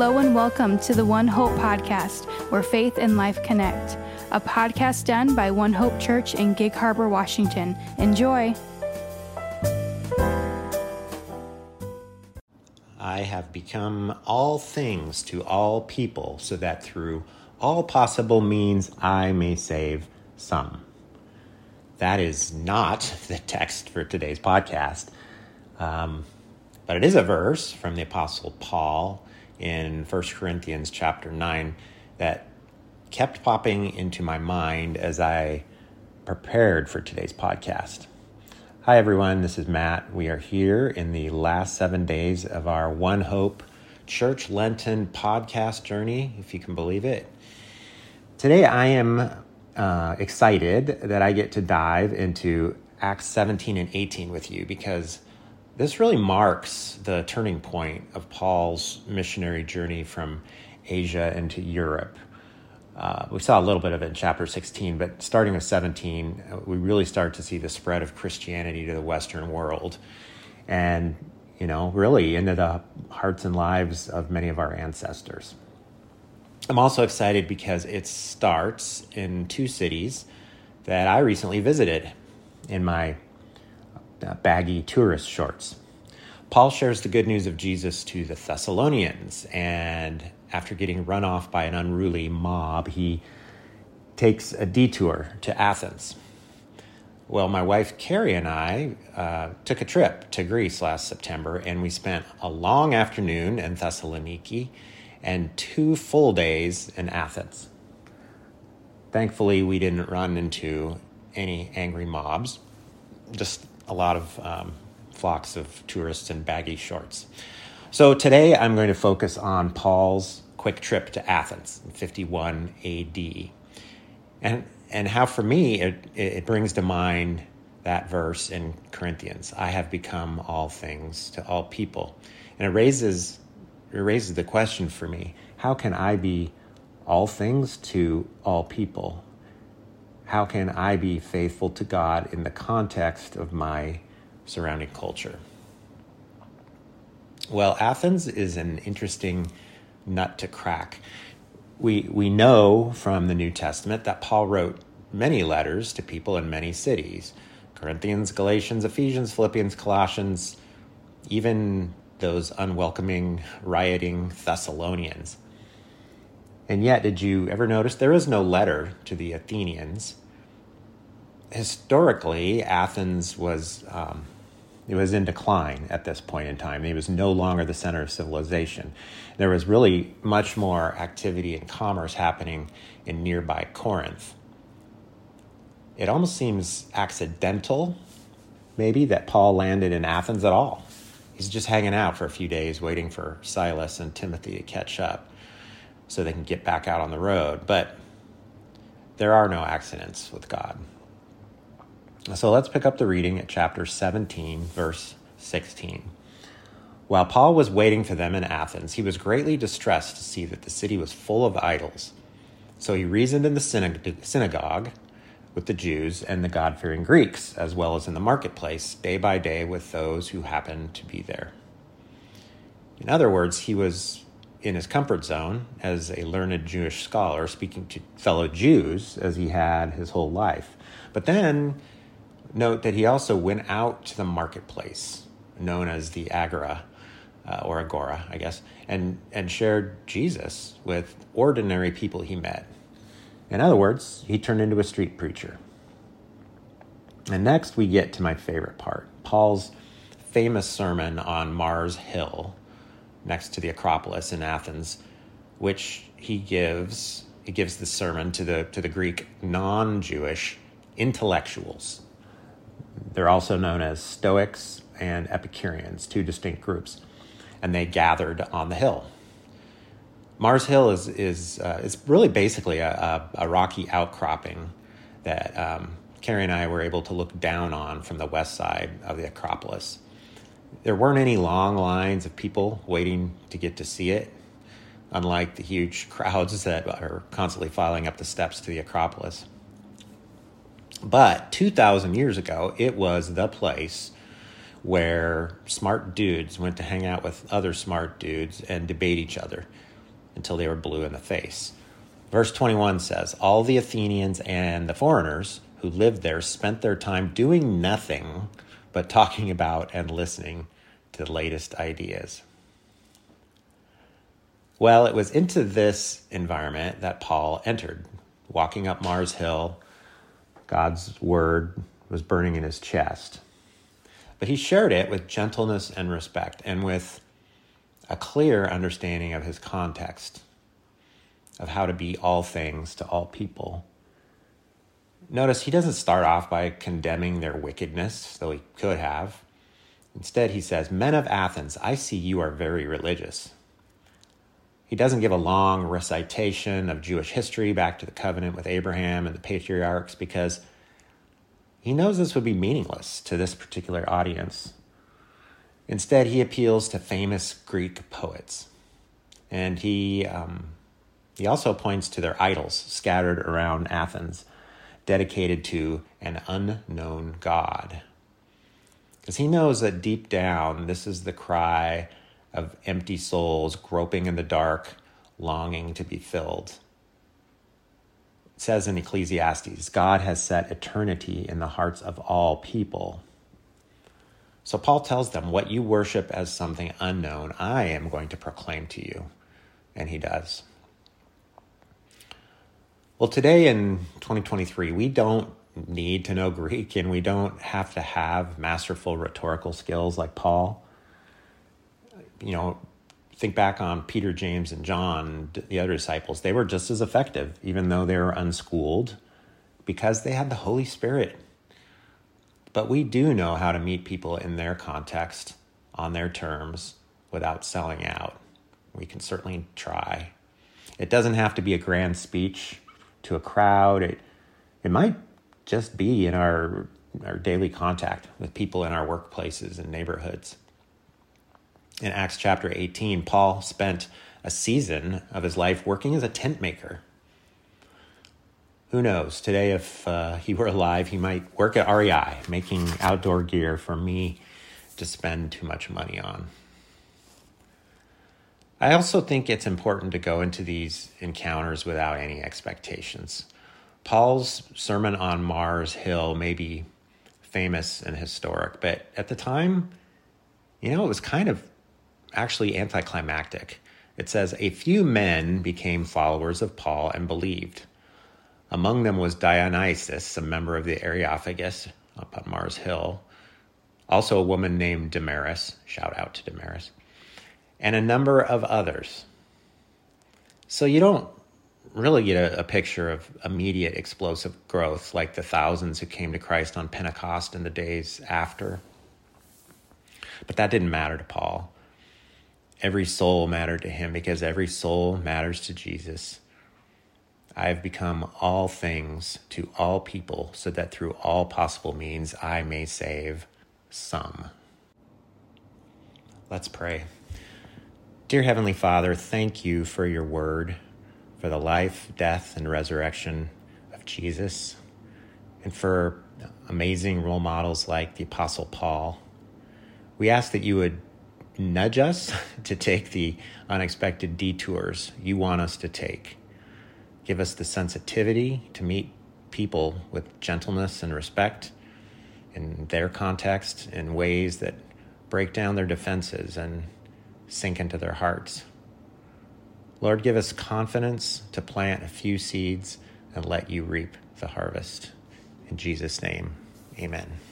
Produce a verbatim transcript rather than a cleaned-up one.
Hello and welcome to the One Hope Podcast, where faith and life connect. A podcast done by One Hope Church in Gig Harbor, Washington. Enjoy. I have become all things to all people, so that through all possible means I may save some. That is not the text for today's podcast, um, but it is a verse from the Apostle Paul in First Corinthians chapter nine that kept popping into my mind as I prepared for today's podcast. Hi everyone, this is Matt. We are here in the last seven days of our One Hope Church Lenten podcast journey, if you can believe it. Today I am uh, excited that I get to dive into Acts seventeen and eighteen with you, because this really marks the turning point of Paul's missionary journey from Asia into Europe. Uh, we saw a little bit of it in chapter sixteen, but starting with seventeen, we really start to see the spread of Christianity to the Western world and, you know, really into the hearts and lives of many of our ancestors. I'm also excited because it starts in two cities that I recently visited in my Uh, baggy tourist shorts. Paul shares the good news of Jesus to the Thessalonians, and after getting run off by an unruly mob, he takes a detour to Athens. Well, my wife Carrie and I uh, took a trip to Greece last September, and we spent a long afternoon in Thessaloniki and two full days in Athens. Thankfully, we didn't run into any angry mobs, just a lot of um, flocks of tourists in baggy shorts. So today I'm going to focus on Paul's quick trip to Athens in fifty-one A D. And and how for me, it, it brings to mind that verse in Corinthians, I have become all things to all people. And it raises, it raises the question for me, how can I be all things to all people? How can I be faithful to God in the context of my surrounding culture? Well, Athens is an interesting nut to crack. We we know from the New Testament that Paul wrote many letters to people in many cities. Corinthians, Galatians, Ephesians, Philippians, Colossians, even those unwelcoming, rioting Thessalonians. And yet, did you ever notice there is no letter to the Athenians? Historically, Athens was um, it was in decline at this point in time. It was no longer the center of civilization. There was really much more activity and commerce happening in nearby Corinth. It almost seems accidental, maybe, that Paul landed in Athens at all. He's just hanging out for a few days waiting for Silas and Timothy to catch up, so they can get back out on the road. But there are no accidents with God. So let's pick up the reading at chapter seventeen, verse sixteen. While Paul was waiting for them in Athens, he was greatly distressed to see that the city was full of idols. So he reasoned in the synagogue, synagogue with the Jews and the God-fearing Greeks, as well as in the marketplace, day by day with those who happened to be there. In other words, he was in his comfort zone as a learned Jewish scholar, speaking to fellow Jews as he had his whole life. But then note that he also went out to the marketplace, known as the Agora, uh, or Agora, I guess, and, and shared Jesus with ordinary people he met. In other words, he turned into a street preacher. And next we get to my favorite part, Paul's famous sermon on Mars Hill, next to the Acropolis in Athens, which he gives, he gives the sermon to the to the Greek non-Jewish intellectuals. They're also known as Stoics and Epicureans, two distinct groups, and they gathered on the hill. Mars Hill is is uh, it's really basically a, a, a rocky outcropping that um, Carrie and I were able to look down on from the west side of the Acropolis. There weren't any long lines of people waiting to get to see it, unlike the huge crowds that are constantly filing up the steps to the Acropolis. But two thousand years ago, it was the place where smart dudes went to hang out with other smart dudes and debate each other until they were blue in the face. Verse twenty-one says, all the Athenians and the foreigners who lived there spent their time doing nothing but talking about and listening to the latest ideas. Well, it was into this environment that Paul entered, walking up Mars Hill. God's word was burning in his chest. But he shared it with gentleness and respect and with a clear understanding of his context, of how to be all things to all people. Notice he doesn't start off by condemning their wickedness, though he could have. Instead, he says, men of Athens, I see you are very religious. He doesn't give a long recitation of Jewish history back to the covenant with Abraham and the patriarchs because he knows this would be meaningless to this particular audience. Instead, he appeals to famous Greek poets. And he um, he also points to their idols scattered around Athens, dedicated to an unknown god. Because he knows that deep down, this is the cry of empty souls groping in the dark, longing to be filled. It says in Ecclesiastes, God has set eternity in the hearts of all people. So Paul tells them, what you worship as something unknown, I am going to proclaim to you. And he does. Well, today in twenty twenty-three, we don't need to know Greek and we don't have to have masterful rhetorical skills like Paul. You know, think back on Peter, James, and John, the other disciples. They were just as effective, even though they were unschooled, because they had the Holy Spirit. But we do know how to meet people in their context, on their terms, without selling out. We can certainly try. It doesn't have to be a grand speech to a crowd. It it might just be in our our daily contact with people in our workplaces and neighborhoods. In Acts chapter eighteen, Paul spent a season of his life working as a tent maker. Who knows? Today, if uh, he were alive, he might work at R E I, making outdoor gear for me to spend too much money on. I also think it's important to go into these encounters without any expectations. Paul's sermon on Mars Hill may be famous and historic, but at the time, you know, it was kind of actually anticlimactic. It says, a few men became followers of Paul and believed. Among them was Dionysius, a member of the Areopagus up on Mars Hill. Also a woman named Damaris, shout out to Damaris, and a number of others. So you don't really get a, a picture of immediate explosive growth like the thousands who came to Christ on Pentecost in the days after. But that didn't matter to Paul. Every soul mattered to him because every soul matters to Jesus. I have become all things to all people so that through all possible means I may save some. Let's pray. Dear Heavenly Father, thank you for your word, for the life, death, and resurrection of Jesus, and for amazing role models like the Apostle Paul. We ask that you would nudge us to take the unexpected detours you want us to take. Give us the sensitivity to meet people with gentleness and respect in their context in ways that break down their defenses and sink into their hearts. Lord, give us confidence to plant a few seeds and let you reap the harvest. In Jesus' name, amen.